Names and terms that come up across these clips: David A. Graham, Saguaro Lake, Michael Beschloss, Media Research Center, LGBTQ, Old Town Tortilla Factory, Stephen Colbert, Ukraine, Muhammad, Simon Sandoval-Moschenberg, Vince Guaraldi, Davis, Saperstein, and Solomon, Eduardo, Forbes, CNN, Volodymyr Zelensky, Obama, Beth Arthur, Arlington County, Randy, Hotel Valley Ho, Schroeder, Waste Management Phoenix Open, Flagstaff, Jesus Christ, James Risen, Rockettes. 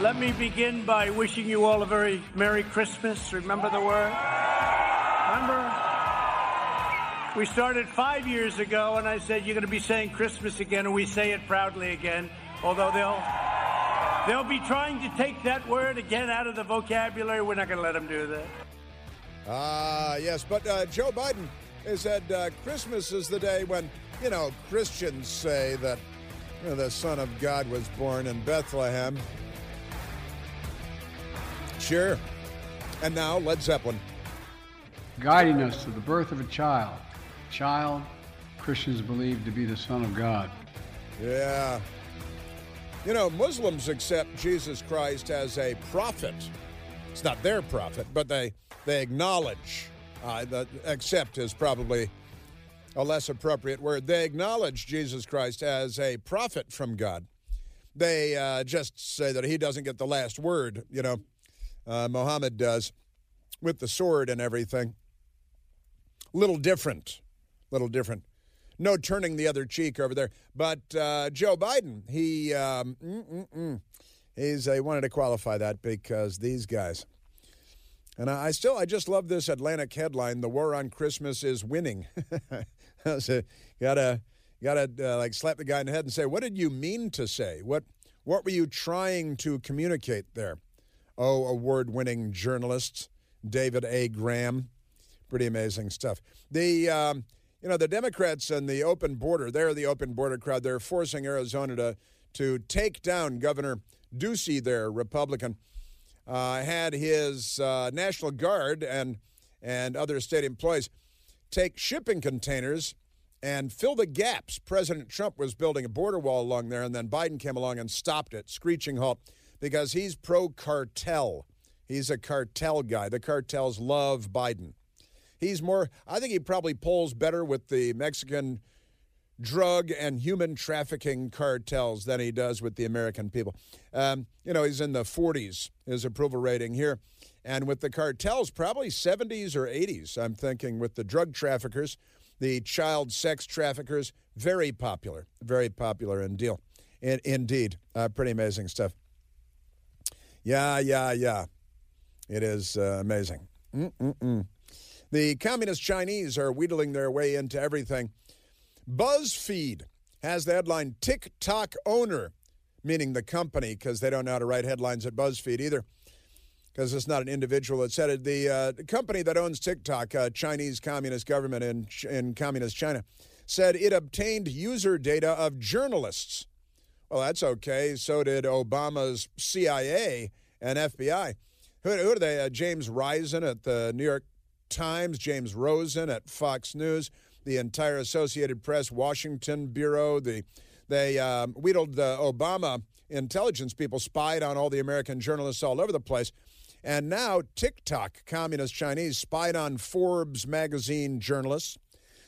Let me begin by wishing you all a very Merry Christmas. Remember the word? Remember? We started 5 years ago, and I said, you're going to be saying Christmas again, and we say it proudly again, although they'll be trying to take that word again out of the vocabulary. We're not going to let them do that. Yes, but Joe Biden has said Christmas is the day when, you know, Christians say that the Son of God was born in Bethlehem. Sure. And now, Led Zeppelin. Guiding us to the birth of a child Christians believe to be the Son of God. Yeah. You know, Muslims accept Jesus Christ as a prophet. It's not their prophet, but they acknowledge. That accept is probably a less appropriate word. They acknowledge Jesus Christ as a prophet from God. They just say that he doesn't get the last word, you know. Muhammad does, with the sword and everything. Little different. No turning the other cheek over there. But Joe Biden, he wanted to qualify that because these guys. And I just love this Atlantic headline: "The war on Christmas is winning." So gotta like slap the guy in the head and say, "What did you mean to say? What were you trying to communicate there?" Oh, award-winning journalist David A. Graham. Pretty amazing stuff. The Democrats and the open border, they're the open border crowd. They're forcing Arizona to take down Governor Ducey there, Republican. Had his National Guard and other state employees take shipping containers and fill the gaps. President Trump was building a border wall along there, and then Biden came along and stopped it, screeching halt. Because he's pro-cartel. He's a cartel guy. The cartels love Biden. I think he probably polls better with the Mexican drug and human trafficking cartels than he does with the American people. He's in the 40s, his approval rating here. And with the cartels, probably 70s or 80s, I'm thinking, with the drug traffickers, the child sex traffickers, very popular indeed. Pretty amazing stuff. Yeah. It is amazing. The communist Chinese are wheedling their way into everything. BuzzFeed has the headline, TikTok owner, meaning the company, because they don't know how to write headlines at BuzzFeed either, because it's not an individual that said it. The company that owns TikTok, Chinese communist government in communist China, said it obtained user data of journalists. Well, that's okay. So did Obama's CIA and FBI. Who are they? James Risen at the New York Times, James Rosen at Fox News, the entire Associated Press, Washington Bureau. They wheedled the Obama intelligence people, spied on all the American journalists all over the place. And now TikTok, communist Chinese, spied on Forbes magazine journalists,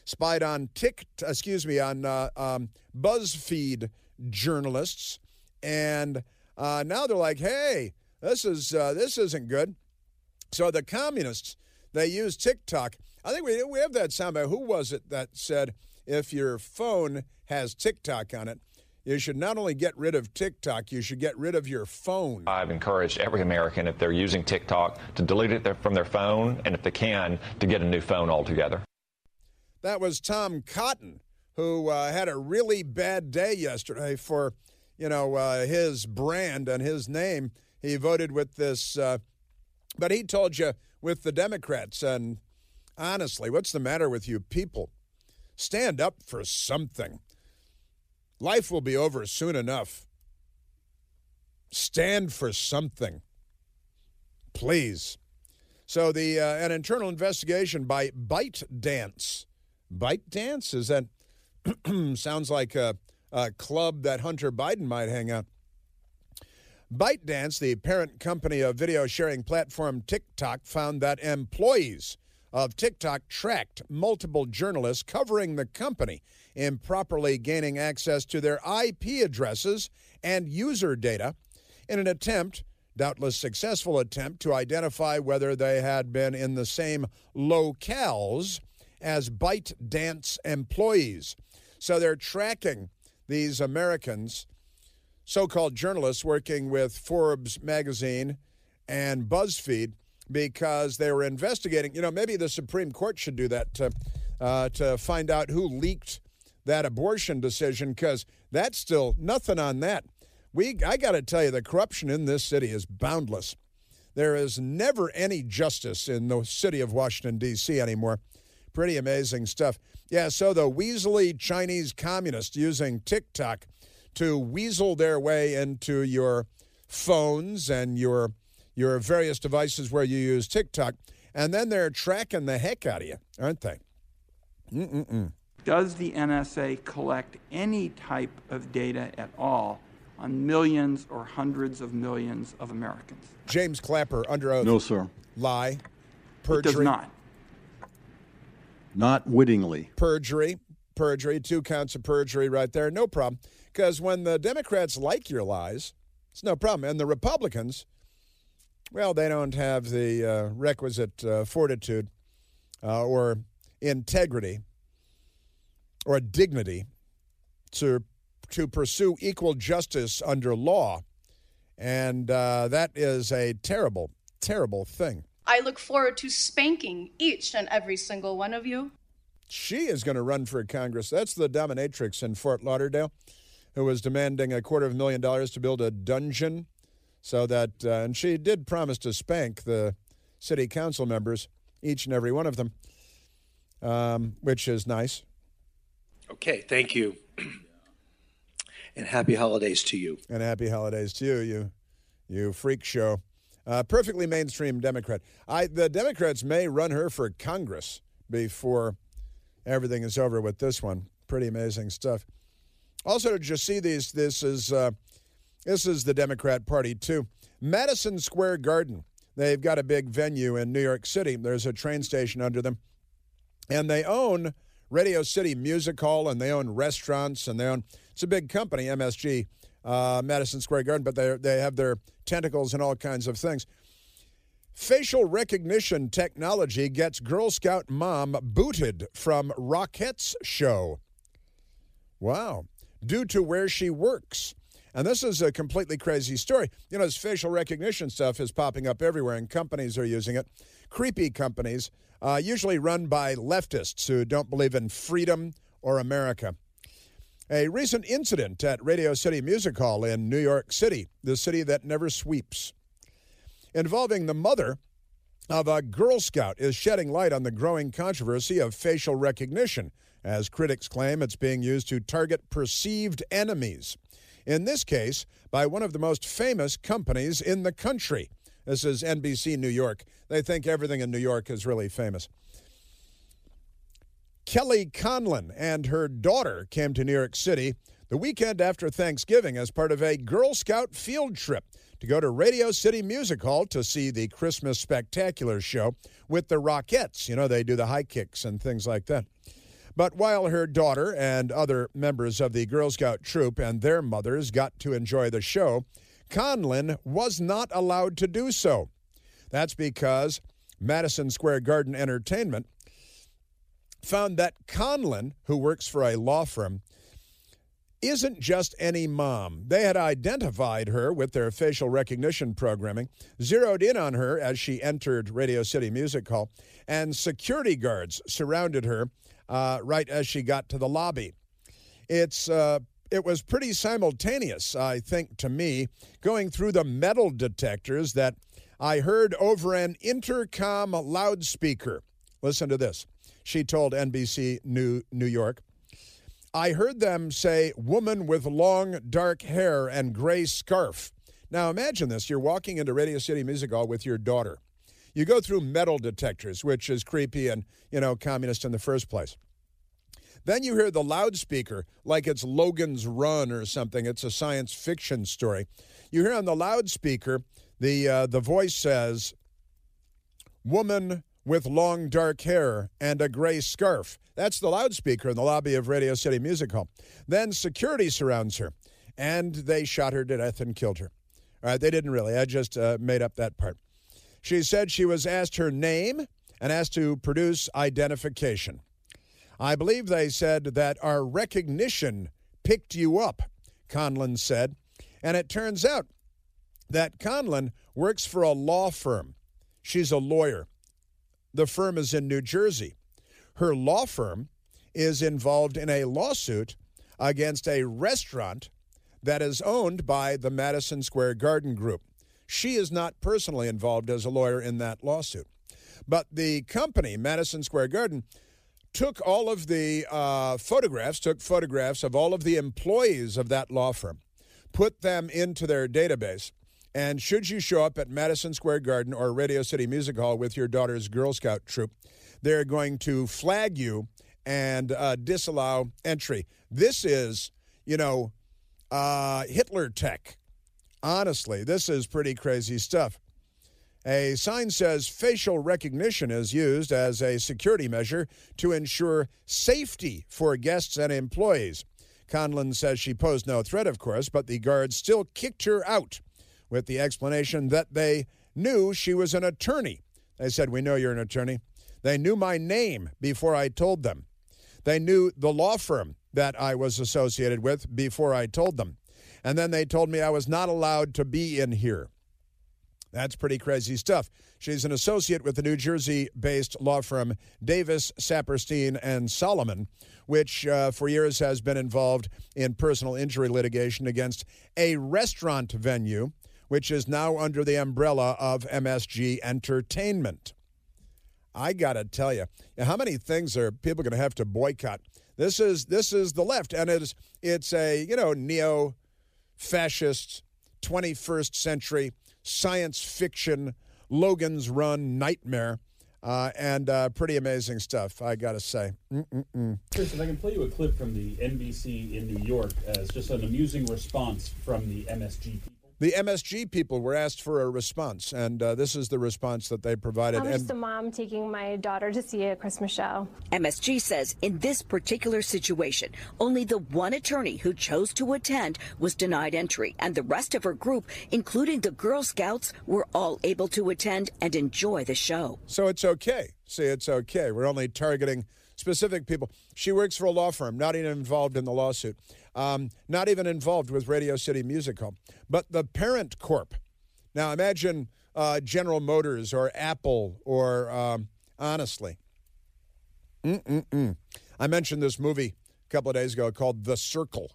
spied on BuzzFeed journalists, and now they're like, hey, this isn't good. So the communists, they use TikTok. I think we have that soundbite. Who was it that said if your phone has TikTok on it, you should not only get rid of TikTok, you should get rid of your phone? I've encouraged every American, if they're using TikTok, to delete it from their phone, and if they can, to get a new phone altogether. That was Tom Cotton, who had a really bad day yesterday for, his brand and his name. He voted with this, but he told you with the Democrats. And honestly, what's the matter with you people? Stand up for something. Life will be over soon enough. Stand for something, please. So an internal investigation by ByteDance. ByteDance is that. Sounds like a club that Hunter Biden might hang out. ByteDance, the parent company of video-sharing platform TikTok, found that employees of TikTok tracked multiple journalists covering the company, improperly gaining access to their IP addresses and user data in an attempt, doubtless successful attempt, to identify whether they had been in the same locales as ByteDance employees. So they're tracking these Americans so-called journalists working with Forbes magazine and BuzzFeed because they were investigating. You know, maybe the Supreme Court should do that to find out who leaked that abortion decision, because that's still nothing on that. I got to tell you, the corruption in this city is boundless. There is never any justice in the city of Washington, D.C. anymore. Pretty amazing stuff. Yeah, so the weaselly Chinese communists using TikTok to weasel their way into your phones and your various devices where you use TikTok, and then they're tracking the heck out of you, aren't they? Does the NSA collect any type of data at all on millions or hundreds of millions of Americans? James Clapper, under oath. No, sir. Lie. Perjury. It does not. Not wittingly. Perjury, 2 counts of perjury right there. No problem. Because when the Democrats like your lies, it's no problem. And the Republicans, well, they don't have the requisite fortitude or integrity or dignity to pursue equal justice under law. And that is a terrible, terrible thing. I look forward to spanking each and every single one of you. She is going to run for Congress. That's the dominatrix in Fort Lauderdale, who was demanding $250,000 to build a dungeon so that, and she did promise to spank the city council members, each and every one of them, which is nice. Okay, thank you. And happy holidays to you. And happy holidays to you, you freak show. Perfectly mainstream Democrat. The Democrats may run her for Congress before everything is over with this one. Pretty amazing stuff. Also, did you see these? This is the Democrat Party, too. Madison Square Garden. They've got a big venue in New York City. There's a train station under them. And they own Radio City Music Hall, and they own restaurants, and they own... It's a big company, MSG, Madison Square Garden, but they have their tentacles and all kinds of things. Facial recognition technology gets Girl Scout mom booted from Rockettes show. Wow. Due to where she works. And this is a completely crazy story. You know, this facial recognition stuff is popping up everywhere, and companies are using it. Creepy companies, usually run by leftists who don't believe in freedom or America. A recent incident at Radio City Music Hall in New York City, the city that never sweeps, involving the mother of a Girl Scout, is shedding light on the growing controversy of facial recognition, as critics claim it's being used to target perceived enemies, in this case by one of the most famous companies in the country. This is NBC New York. They think everything in New York is really famous. Kelly Conlon and her daughter came to New York City the weekend after Thanksgiving as part of a Girl Scout field trip to go to Radio City Music Hall to see the Christmas Spectacular show with the Rockettes. You know, they do the high kicks and things like that. But while her daughter and other members of the Girl Scout troop and their mothers got to enjoy the show, Conlon was not allowed to do so. That's because Madison Square Garden Entertainment found that Conlon, who works for a law firm, isn't just any mom. They had identified her with their facial recognition programming, zeroed in on her as she entered Radio City Music Hall, and security guards surrounded her right as she got to the lobby. It was pretty simultaneous, I think, to me, going through the metal detectors that I heard over an intercom loudspeaker. Listen to this. She told NBC New York, "I heard them say, 'Woman with long, dark hair and gray scarf.'" Now imagine this. You're walking into Radio City Music Hall with your daughter. You go through metal detectors, which is creepy and, you know, communist in the first place. Then you hear the loudspeaker, like it's Logan's Run or something. It's a science fiction story. You hear on the loudspeaker, the voice says, "Woman with long dark hair and a gray scarf." That's the loudspeaker in the lobby of Radio City Music Hall. Then security surrounds her, and they shot her to death and killed her. All right, they didn't really. I just made up that part. She said she was asked her name and asked to produce identification. "I believe they said that our recognition picked you up," Conlon said, And it turns out that Conlon works for a law firm. She's a lawyer. The firm is in New Jersey. Her law firm is involved in a lawsuit against a restaurant that is owned by the Madison Square Garden Group. She is not personally involved as a lawyer in that lawsuit. But the company, Madison Square Garden, took all of the photographs of all of the employees of that law firm, put them into their database, and should you show up at Madison Square Garden or Radio City Music Hall with your daughter's Girl Scout troop, they're going to flag you and disallow entry. This is, you know, Hitler tech. Honestly, this is pretty crazy stuff. A sign says facial recognition is used as a security measure to ensure safety for guests and employees. Conlon says she posed no threat, of course, but the guards still kicked her out with the explanation that they knew she was an attorney. They said, "We know you're an attorney." They knew my name before I told them. They knew the law firm that I was associated with before I told them. And then they told me I was not allowed to be in here. That's pretty crazy stuff. She's an associate with the New Jersey-based law firm Davis, Saperstein, and Solomon, which for years has been involved in personal injury litigation against a restaurant venue, which is now under the umbrella of MSG Entertainment. I got to tell you, how many things are people going to have to boycott? This is the left, and it's a, you know, neo-fascist 21st century science fiction, Logan's Run nightmare, and pretty amazing stuff, I got to say. Chris, if I can play you a clip from the NBC in New York as just an amusing response from the MSG people. The MSG people were asked for a response, and this is the response that they provided. I'm just a mom taking my daughter to see a Christmas show. MSG says in this particular situation, only the one attorney who chose to attend was denied entry, and the rest of her group, including the Girl Scouts, were all able to attend and enjoy the show. So it's okay. See, it's okay. We're only targeting specific people. She works for a law firm, not even involved in the lawsuit, not even involved with Radio City Music Hall. But the parent corp. Now imagine General Motors or Apple or honestly. I mentioned this movie a couple of days ago called The Circle,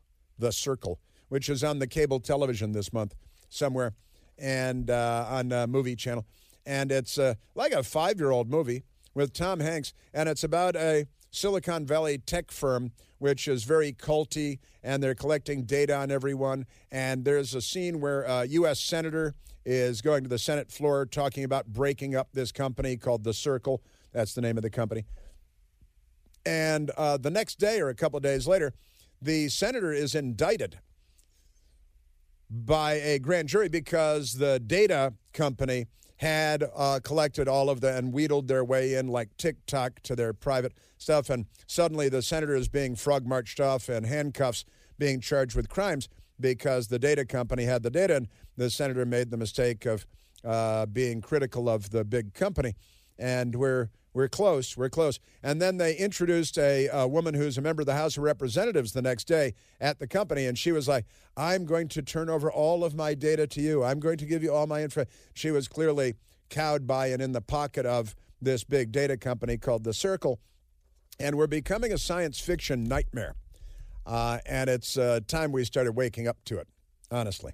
which is on the cable television this month somewhere and on a movie channel. And it's like a 5-year-old movie with Tom Hanks, and it's about a Silicon Valley tech firm, which is very culty, and they're collecting data on everyone. And there's a scene where a U.S. senator is going to the Senate floor talking about breaking up this company called The Circle. That's the name of the company. And the next day or a couple of days later, the senator is indicted by a grand jury because the data company had collected all of the and wheedled their way in like TikTok to their private stuff. And suddenly the senator is being frog marched off in handcuffs, being charged with crimes because the data company had the data. And the senator made the mistake of being critical of the big company. And we're close. And then they introduced a woman who's a member of the House of Representatives the next day at the company, and she was like, I'm going to turn over all of my data to you. I'm going to give you all my info. She was clearly cowed by and in the pocket of this big data company called The Circle, and we're becoming a science fiction nightmare, and it's time we started waking up to it, honestly.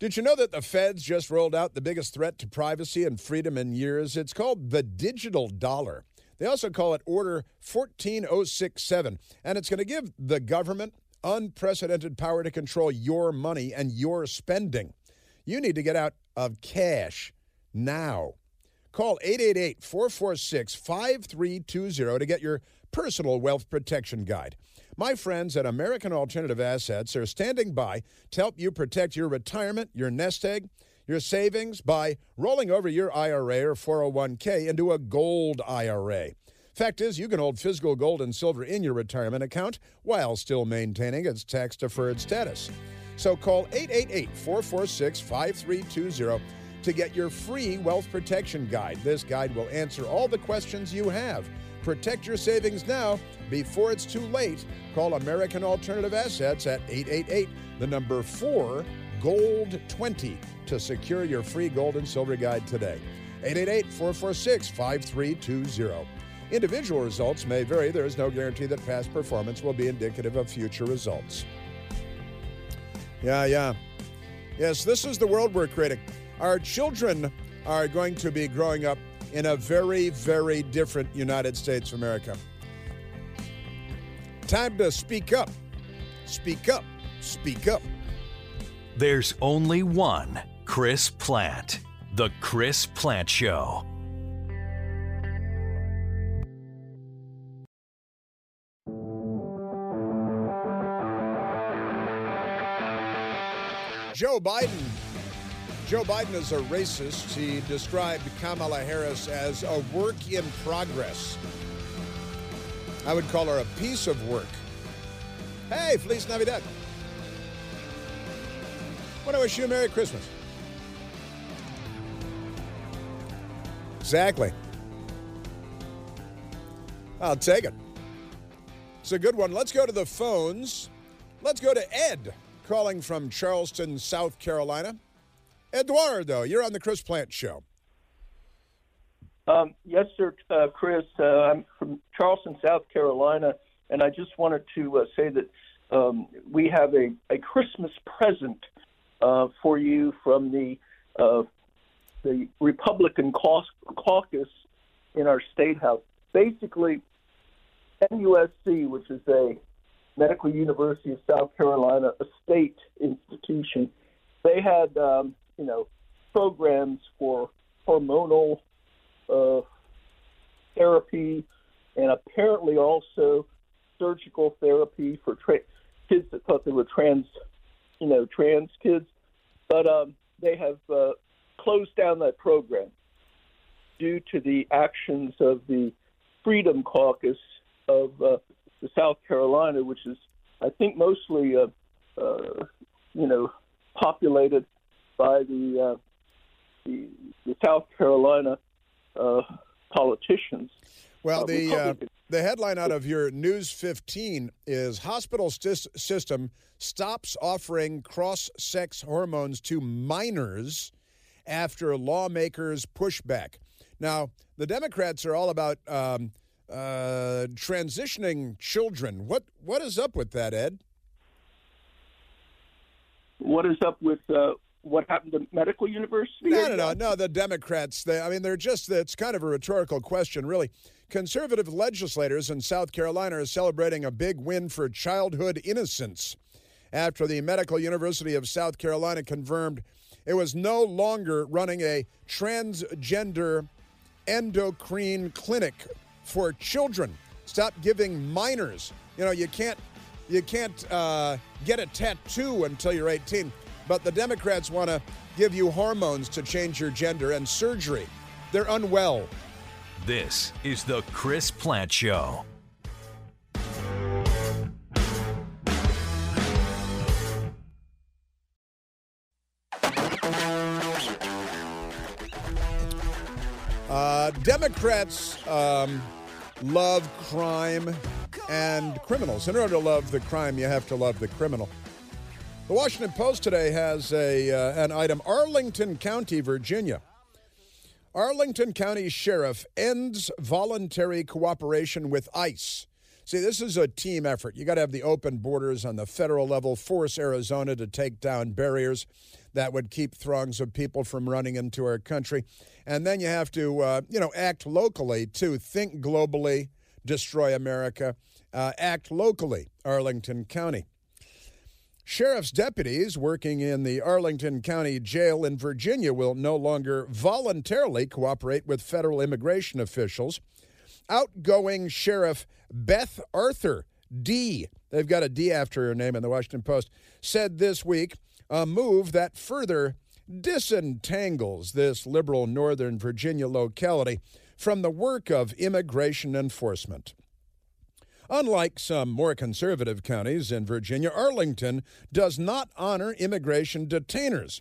Did you know that the feds just rolled out the biggest threat to privacy and freedom in years? It's called the digital dollar. They also call it Order 14067, and it's going to give the government unprecedented power to control your money and your spending. You need to get out of cash now. Call 888-446-5320 to get your personal wealth protection guide. My friends at American Alternative Assets are standing by to help you protect your retirement, your nest egg, your savings by rolling over your IRA or 401k into a gold IRA. Fact is, you can hold physical gold and silver in your retirement account while still maintaining its tax-deferred status. So call 888-446-5320 to get your free wealth protection guide. This guide will answer all the questions you have, Protect your savings now before it's too late. Call American Alternative Assets at 888, the number 4, Gold 20 to secure your free gold and silver guide today. 888-446-5320. Individual results may vary. There is no guarantee that past performance will be indicative of future results. Yes, this is the world we're creating. Our children are going to be growing up in a very, very different United States of America. Time to speak up. Speak up. Speak up. There's only one Chris Plant. The Chris Plant Show. Joe Biden is a racist. He described Kamala Harris as a work in progress. I would call her a piece of work. Hey, Feliz Navidad. I want to wish you a Merry Christmas. Exactly. I'll take it. It's a good one. Let's go to the phones. Let's go to Ed, calling from Charleston, South Carolina. Eduardo, you're on the Chris Plant Show. Yes, sir, Chris. I'm from Charleston, South Carolina, and I just wanted to say that we have a Christmas present for you from the Republican caucus in our state house. Basically, NUSC, which is a Medical University of South Carolina, a state institution, they had, programs for hormonal therapy and apparently also surgical therapy for kids that thought they were trans kids. But they have closed down that program due to the actions of the Freedom Caucus of the South Carolina, which is, I think, mostly, populated by the South Carolina politicians. Well, the headline out of your News 15 is Hospital System Stops Offering Cross-Sex Hormones to Minors After Lawmakers Pushback. Now, the Democrats are all about transitioning children. What is up with that, Ed? What is up with what happened to Medical University? No. The Democrats, it's kind of a rhetorical question, really. Conservative legislators in South Carolina are celebrating a big win for childhood innocence after the Medical University of South Carolina confirmed it was no longer running a transgender endocrine clinic for children. Stop giving minors. You can't get a tattoo until you're 18, but the Democrats want to give you hormones to change your gender and surgery. They're unwell. This is the Chris Plant Show. Democrats love crime and criminals. In order to love the crime, you have to love the criminal. The Washington Post today has an item, Arlington County, Virginia. Arlington County Sheriff ends voluntary cooperation with ICE. See, this is a team effort. You got to have the open borders on the federal level, force Arizona to take down barriers that would keep throngs of people from running into our country. And then you have to, act locally, too. Think globally, destroy America, act locally, Arlington County. Sheriff's deputies working in the Arlington County Jail in Virginia will no longer voluntarily cooperate with federal immigration officials. Outgoing Sheriff Beth Arthur, D, they've got a D after her name in the Washington Post, said this week, a move that further disentangles this liberal northern Virginia locality from the work of immigration enforcement. Unlike some more conservative counties in Virginia, Arlington does not honor immigration detainers.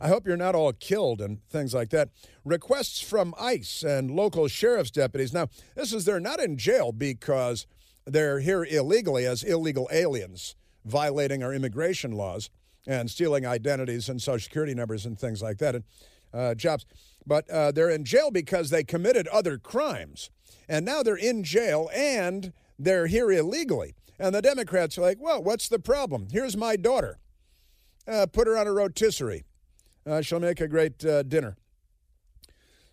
I hope you're not all killed and things like that. Requests from ICE and local sheriff's deputies. Now, this is they're not in jail because they're here illegally as illegal aliens violating our immigration laws and stealing identities and Social Security numbers and things like that and jobs. But they're in jail because they committed other crimes. And now they're in jail and they're here illegally. And the Democrats are like, well, what's the problem? Here's my daughter. Put her on a rotisserie. She'll make a great dinner.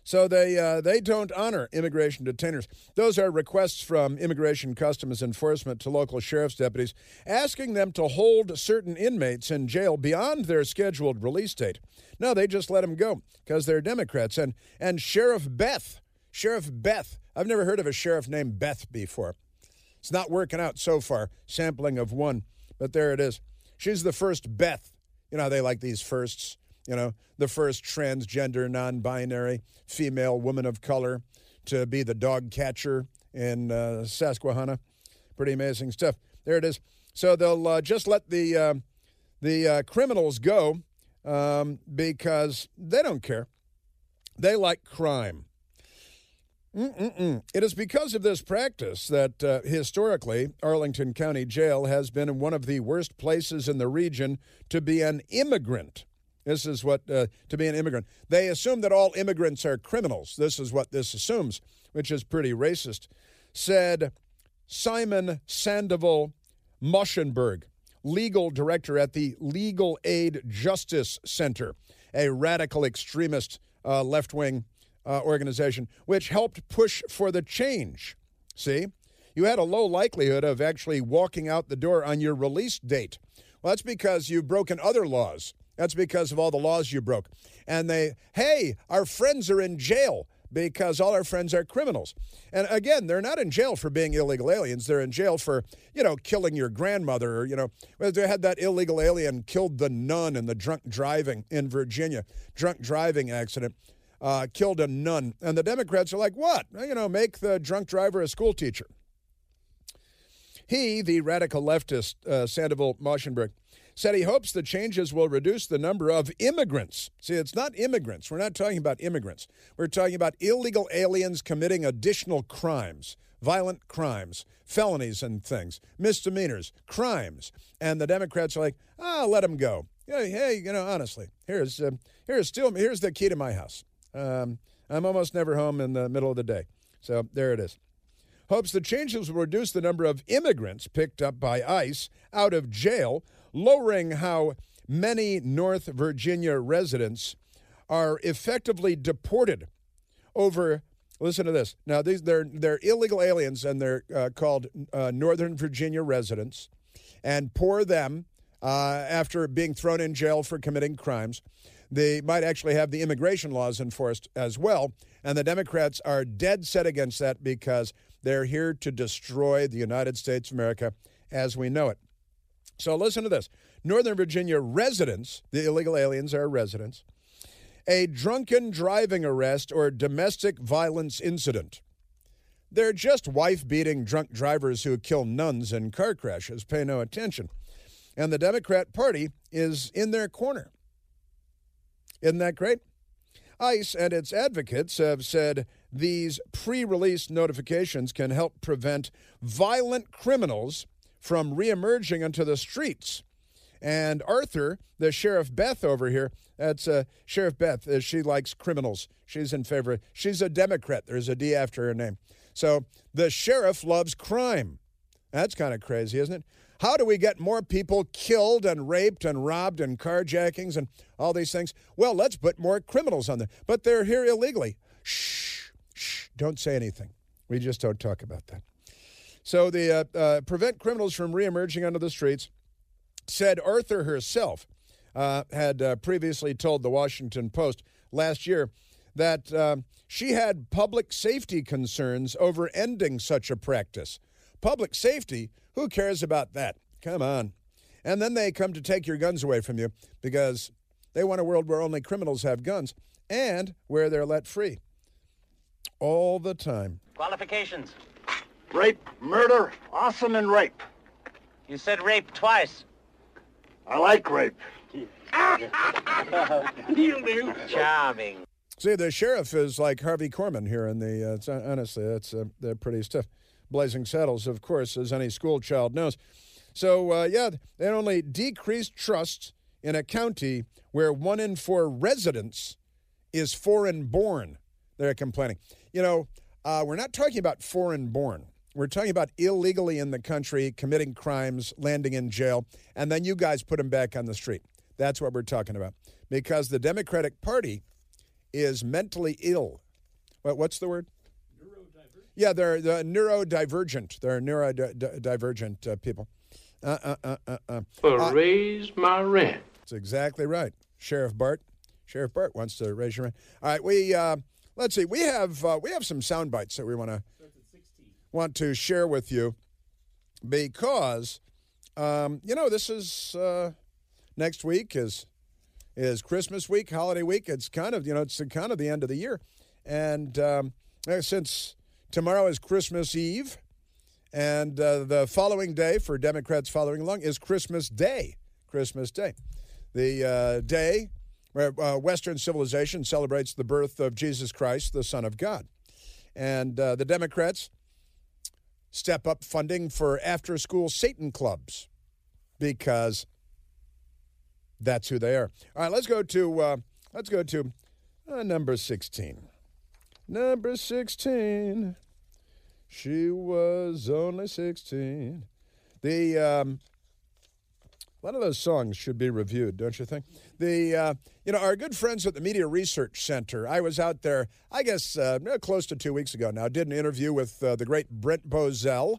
So they don't honor immigration detainers. Those are requests from Immigration Customs Enforcement to local sheriff's deputies asking them to hold certain inmates in jail beyond their scheduled release date. No, they just let them go because they're Democrats. And Sheriff Beth, I've never heard of a sheriff named Beth before. It's not working out so far, sampling of one, but there it is. She's the first Beth. You know, they like these firsts. You know, the first transgender, non-binary, female woman of color to be the dog catcher in Susquehanna. Pretty amazing stuff. There it is. So they'll just let the criminals go because they don't care. They like crime. It is because of this practice that historically Arlington County Jail has been one of the worst places in the region to be an immigrant. This is what, to be an immigrant. They assume that all immigrants are criminals. This is what this assumes, which is pretty racist, said Simon Sandoval-Moschenberg, legal director at the Legal Aid Justice Center, a radical extremist left-wing organization, which helped push for the change. See, you had a low likelihood of actually walking out the door on your release date. Well, that's because you've broken other laws. That's because of all the laws you broke. And hey, our friends are in jail because all our friends are criminals. And again, they're not in jail for being illegal aliens. They're in jail for, killing your grandmother. Or, they had that illegal alien killed the nun in the drunk driving in Virginia. Drunk driving accident. Killed a nun. And the Democrats are like, what? Make the drunk driver a school teacher. He, the radical leftist, Sandoval-Moschenberg, said he hopes the changes will reduce the number of immigrants. See, it's not immigrants. We're not talking about immigrants. We're talking about illegal aliens committing additional crimes, violent crimes, felonies and things, misdemeanors, crimes. And the Democrats are like, let them go. Hey, honestly, here's the key to my house. I'm almost never home in the middle of the day. So there it is. Hopes the changes will reduce the number of immigrants picked up by ICE out of jail, lowering how many North Virginia residents are effectively deported over, listen to this. Now, they're illegal aliens, and they're called Northern Virginia residents, and poor them, after being thrown in jail for committing crimes. They might actually have the immigration laws enforced as well, and the Democrats are dead set against that because they're here to destroy the United States of America as we know it. So listen to this. Northern Virginia residents, the illegal aliens are residents, a drunken driving arrest or domestic violence incident. They're just wife-beating drunk drivers who kill nuns in car crashes. Pay no attention. And the Democrat Party is in their corner. Isn't that great? ICE and its advocates have said these pre-release notifications can help prevent violent criminals from reemerging into the streets. And Arthur, the Sheriff Beth over here, that's Sheriff Beth. She likes criminals. She's in favor. She's a Democrat. There's a D after her name. So the sheriff loves crime. That's kind of crazy, isn't it? How do we get more people killed and raped and robbed and carjackings and all these things? Well, let's put more criminals on there. But they're here illegally. Shh, don't say anything. We just don't talk about that. So the prevent criminals from reemerging onto the streets, said Arthur herself had previously told the Washington Post last year that she had public safety concerns over ending such a practice. Public safety? Who cares about that? Come on. And then they come to take your guns away from you because they want a world where only criminals have guns and where they're let free. All the time. Qualifications. Rape, murder, arson, and rape. You said rape twice. I like rape. He'll do. Charming. See, the sheriff is like Harvey Korman here in the, honestly, that's they're pretty stiff. Blazing Saddles, of course, as any school child knows. So, yeah, they only decreased trust in a county where 1 in 4 residents is foreign-born. They're complaining. You know, we're not talking about foreign-born. We're talking about illegally in the country, committing crimes, landing in jail, and then you guys put them back on the street. That's what we're talking about. Because the Democratic Party is mentally ill. What's the word? Neurodivergent. Yeah, they're neurodivergent. They're neurodivergent people. Raise my rent. That's exactly right. Sheriff Bart. Sheriff Bart wants to raise your rent. All right, we let's see. We have some sound bites that we want to share with you because you know, this is next week is Christmas week, holiday week. It's kind of, you know, it's kind of the end of the year, and since tomorrow is Christmas Eve, and the following day for Democrats following along is Christmas Day. Christmas Day, the day where Western civilization celebrates the birth of Jesus Christ, the Son of God, and the Democrats step up funding for after-school Satan clubs because that's who they are. All right, let's go to number 16. Number 16. She was only 16. The a lot of those songs should be reviewed, don't you think? The you know, our good friends at the Media Research Center. I was out there, I guess, close to 2 weeks ago now. Did an interview with the great Brent Bozell,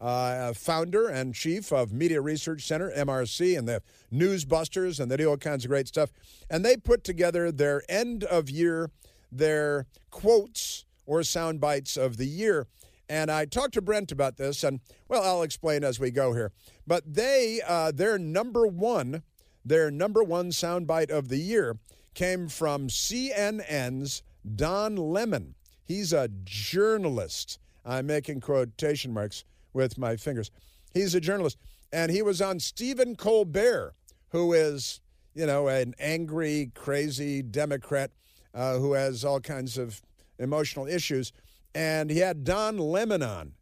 founder and chief of Media Research Center, MRC, and the Newsbusters, and they do all kinds of great stuff. And they put together their end of year, their quotes or sound bites of the year. And I talked to Brent about this, and, well, I'll explain as we go here. But they, their number one soundbite of the year came from CNN's Don Lemon. He's a journalist. I'm making quotation marks with my fingers. He's a journalist. And he was on Stephen Colbert, who is, you know, an angry, crazy Democrat who has all kinds of emotional issues. And he had Don Lemon on.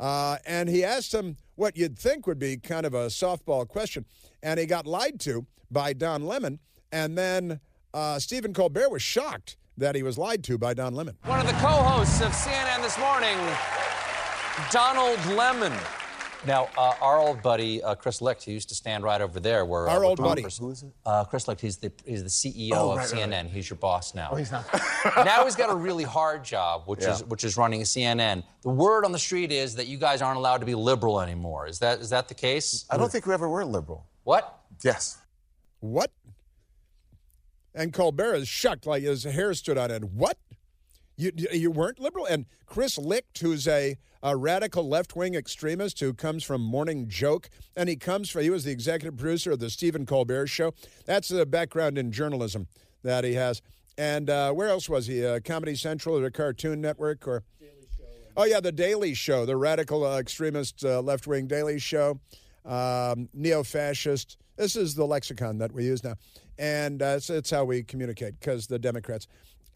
And he asked him what you'd think would be kind of a softball question. And he got lied to by Don Lemon. And then Stephen Colbert was shocked that he was lied to by Don Lemon. One of the co-hosts of CNN This Morning, Donald Lemon. Now, our old buddy, Chris Licht, who used to stand right over there. Where, our old buddy. Who is it? Chris Licht, he's the CEO of CNN. Right. He's your boss now. Oh, he's not. Now he's got a really hard job, which is running CNN. The word on the street is that you guys aren't allowed to be liberal anymore. Is that the case? I don't think we ever were liberal. What? Yes. What? And Colbert is shocked, like his hair stood on end. What? You weren't liberal? And Chris Licht, who's a radical left-wing extremist who comes from Morning Joke, and he was the executive producer of the Stephen Colbert Show. That's the background in journalism that he has. And where else was he? Comedy Central or the Cartoon Network? Or Daily Show. Oh, yeah, the Daily Show, the radical extremist left-wing Daily Show, neo-fascist. This is the lexicon that we use now. And it's how we communicate, because the Democrats.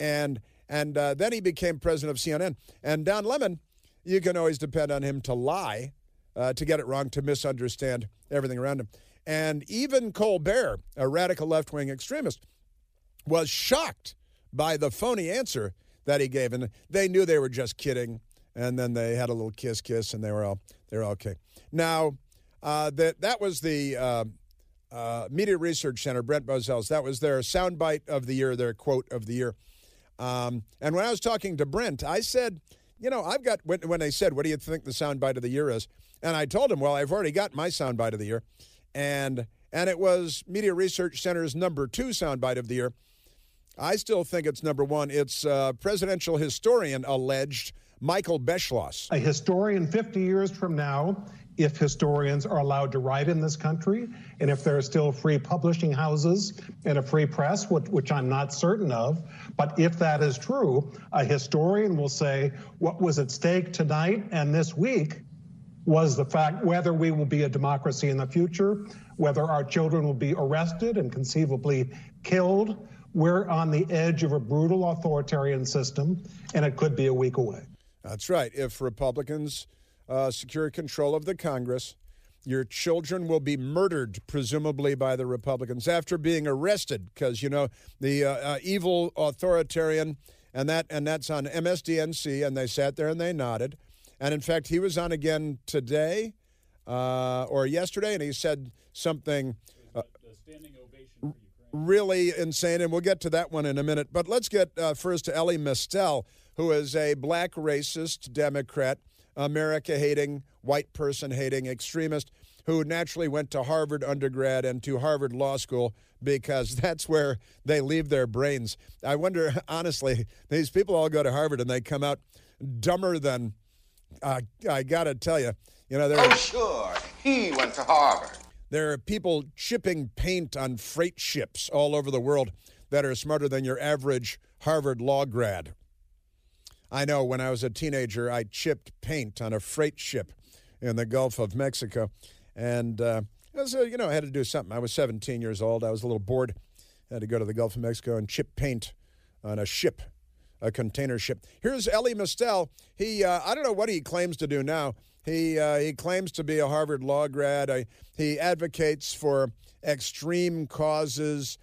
And then he became president of CNN. And Don Lemon, you can always depend on him to lie, to get it wrong, to misunderstand everything around him. And even Colbert, a radical left-wing extremist, was shocked by the phony answer that he gave. And they knew they were just kidding. And then they had a little kiss, and they were all okay. Now, that was the Media Research Center, Brent Bozell's. That was their soundbite of the year, their quote of the year. And when I was talking to Brent, I said, you know, I've got, when they said, what do you think the soundbite of the year is? And I told him, well, I've already got my soundbite of the year. And it was Media Research Center's number 2 soundbite of the year. I still think it's number 1. It's presidential historian alleged Michael Beschloss. A historian 50 years from now, if historians are allowed to write in this country, and if there are still free publishing houses and a free press, which I'm not certain of, but if that is true, a historian will say what was at stake tonight and this week was the fact whether we will be a democracy in the future, whether our children will be arrested and conceivably killed. We're on the edge of a brutal authoritarian system, and it could be a week away. That's right. If Republicans secure control of the Congress, your children will be murdered, presumably by the Republicans, after being arrested, because, you know, the evil authoritarian, and that's on MSDNC, and they sat there and they nodded. And, in fact, he was on again today or yesterday, and he said something standing ovation for Ukraine. Really insane, and we'll get to that one in a minute. But let's get first to Elie Mystal, who is a black racist Democrat, America-hating, white person-hating extremist who naturally went to Harvard undergrad and to Harvard Law School because that's where they leave their brains. I wonder, honestly, these people all go to Harvard and they come out dumber than, I got to tell you, Oh, sure, he went to Harvard. There are people chipping paint on freight ships all over the world that are smarter than your average Harvard law grad. I know when I was a teenager, I chipped paint on a freight ship in the Gulf of Mexico. And, I had to do something. I was 17 years old. I was a little bored. I had to go to the Gulf of Mexico and chip paint on a ship, a container ship. Here's Elie Mystal. He, I don't know what he claims to do now. He claims to be a Harvard law grad. He advocates for extreme causes,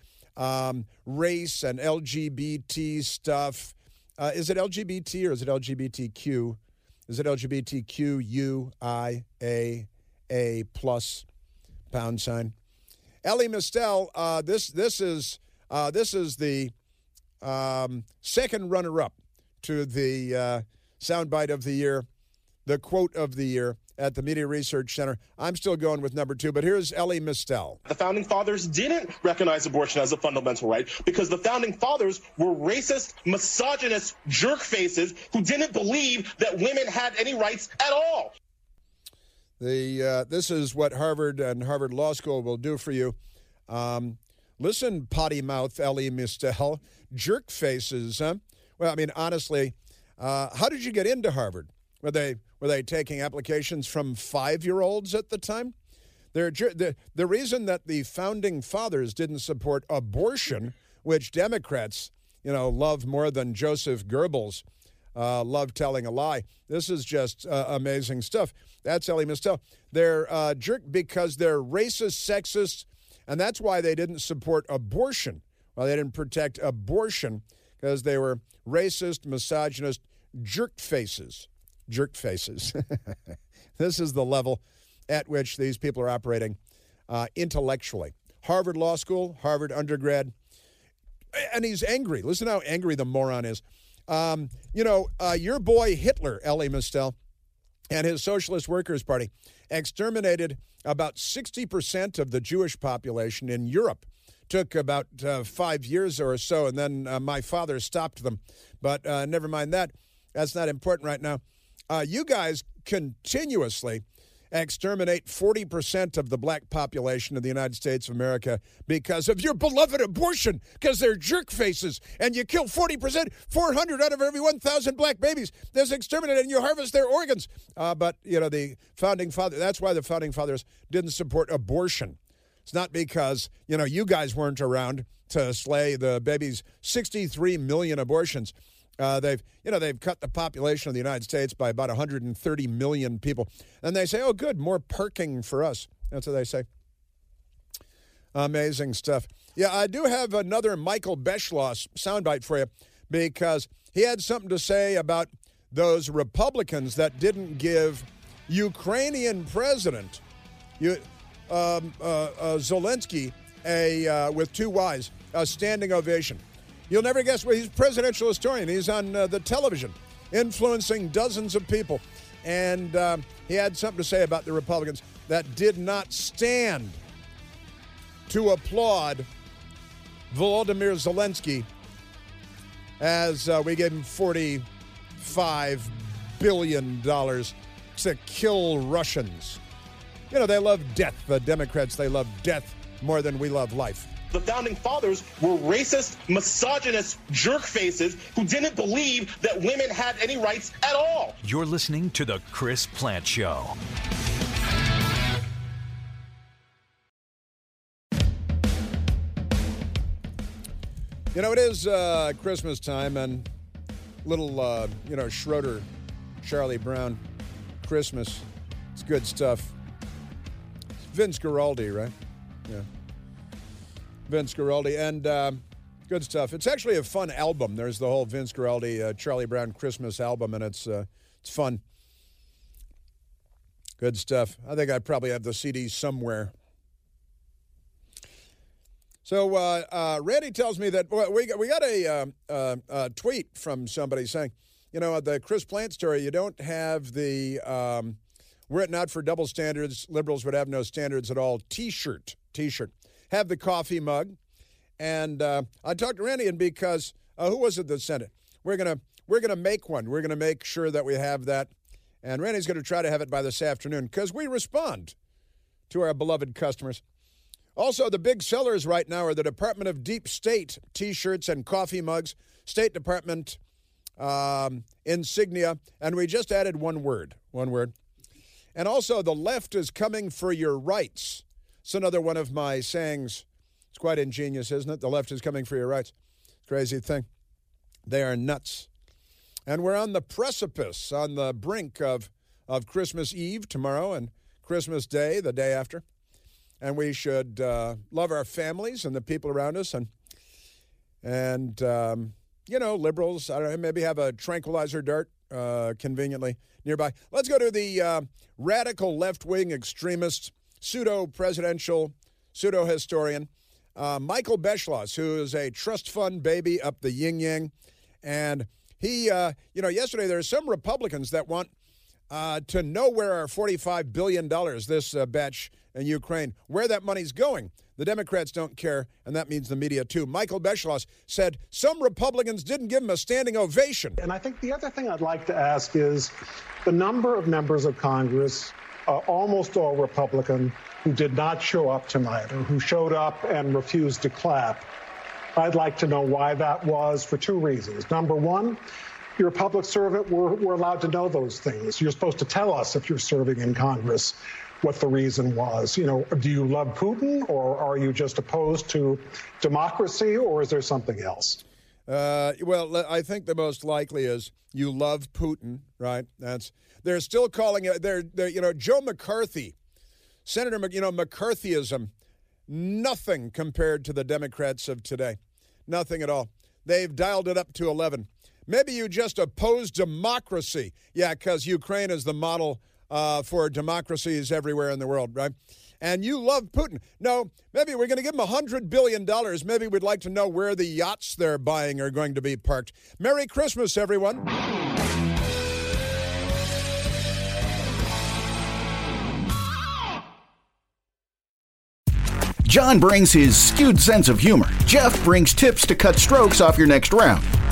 race and LGBT stuff. Is it LGBT or is it LGBTQ? Is it LGBTQUIAA plus # Elie Mystal, this is the second runner-up to the soundbite of the year, the quote of the year at the Media Research Center. I'm still going with number 2, but here's Elie Mystal. The Founding Fathers didn't recognize abortion as a fundamental right because the Founding Fathers were racist, misogynist jerk faces who didn't believe that women had any rights at all. This is what Harvard and Harvard Law School will do for you. Listen, potty mouth Elie Mystal, jerk faces, huh? Well, I mean, honestly, how did you get into Harvard? Were they taking applications from 5-year-olds at the time? The reason that the Founding Fathers didn't support abortion, which Democrats, love more than Joseph Goebbels, love telling a lie. This is just amazing stuff. That's Elie Mystal. They're jerk because they're racist, sexist, and that's why they didn't support abortion. Well, they didn't protect abortion because they were racist, misogynist, jerk faces. Jerk faces. This is the level at which these people are operating intellectually. Harvard Law School, Harvard undergrad. And he's angry. Listen how angry the moron is. Your boy Hitler, Elie Mystal, and his Socialist Workers' Party exterminated about 60% of the Jewish population in Europe. Took about 5 years or so, and then my father stopped them. But never mind that. That's not important right now. You guys continuously exterminate 40% of the black population of the United States of America because of your beloved abortion, because they're jerk faces, and you kill 40%, 400 out of every 1,000 black babies. There's exterminated, and you harvest their organs. But the Founding Fathers, that's why the Founding Fathers didn't support abortion. It's not because, you guys weren't around to slay the babies. 63 million abortions. They've cut the population of the United States by about 130 million people. And they say, oh, good, more parking for us. That's what they say. Amazing stuff. Yeah, I do have another Michael Beschloss soundbite for you because he had something to say about those Republicans that didn't give Ukrainian President Zelensky with 2 Ys, a standing ovation. You'll never guess what he's a presidential historian. He's on the television, influencing dozens of people. And he had something to say about the Republicans that did not stand to applaud Volodymyr Zelensky as we gave him $45 billion to kill Russians. They love death. The Democrats, they love death more than we love life. The Founding Fathers were racist, misogynist jerk faces who didn't believe that women had any rights at all. You're listening to The Chris Platt Show. You know, it is Christmas time, and little, Schroeder, Charlie Brown, Christmas. It's good stuff. It's Vince Guaraldi, right? Yeah. Vince Guaraldi, and good stuff. It's actually a fun album. There's the whole Vince Guaraldi, Charlie Brown Christmas album, and it's fun. Good stuff. I think I probably have the CD somewhere. So Randy tells me that we got a tweet from somebody saying, you know, the Chris Plant story, you don't have the were it not for double standards, liberals would have no standards at all T-shirt. Have the coffee mug. And I talked to Randy, and because who was it that sent it? We're gonna make one. We're gonna make sure that we have that. And Randy's gonna try to have it by this afternoon because we respond to our beloved customers. Also, the big sellers right now are the Department of Deep State T-shirts and coffee mugs, State Department insignia, and we just added one word. And also, the left is coming for your rights. It's another one of my sayings. It's quite ingenious, isn't it? The left is coming for your rights. Crazy thing. They are nuts. And we're on the precipice, on the brink of Christmas Eve tomorrow and Christmas Day, the day after. And we should love our families and the people around us. And liberals, I don't know, maybe have a tranquilizer dart conveniently nearby. Let's go to the radical left-wing extremist pseudo-presidential, pseudo-historian, Michael Beschloss, who is a trust fund baby up the yin-yang. And he, yesterday there are some Republicans that want to know where our $45 billion, this batch in Ukraine, where that money's going. The Democrats don't care, and that means the media, too. Michael Beschloss said some Republicans didn't give him a standing ovation. And I think the other thing I'd like to ask is the number of members of Congress, almost all Republican, who did not show up tonight or who showed up and refused to clap. I'd like to know why that was for two reasons. Number one, you're a public servant. We're allowed to know those things. You're supposed to tell us if you're serving in Congress what the reason was. You know, do you love Putin, or are you just opposed to democracy, or is there something else? Well, I think the most likely is you love Putin, right? They're still calling it, Joe McCarthy, Senator, McCarthyism, nothing compared to the Democrats of today. Nothing at all. They've dialed it up to 11. Maybe you just oppose democracy. Yeah, because Ukraine is the model for democracies everywhere in the world, right? And you love Putin. No, maybe we're going to give him $100 billion. Maybe we'd like to know where the yachts they're buying are going to be parked. Merry Christmas, everyone. John brings his skewed sense of humor. Jeff brings tips to cut strokes off your next round.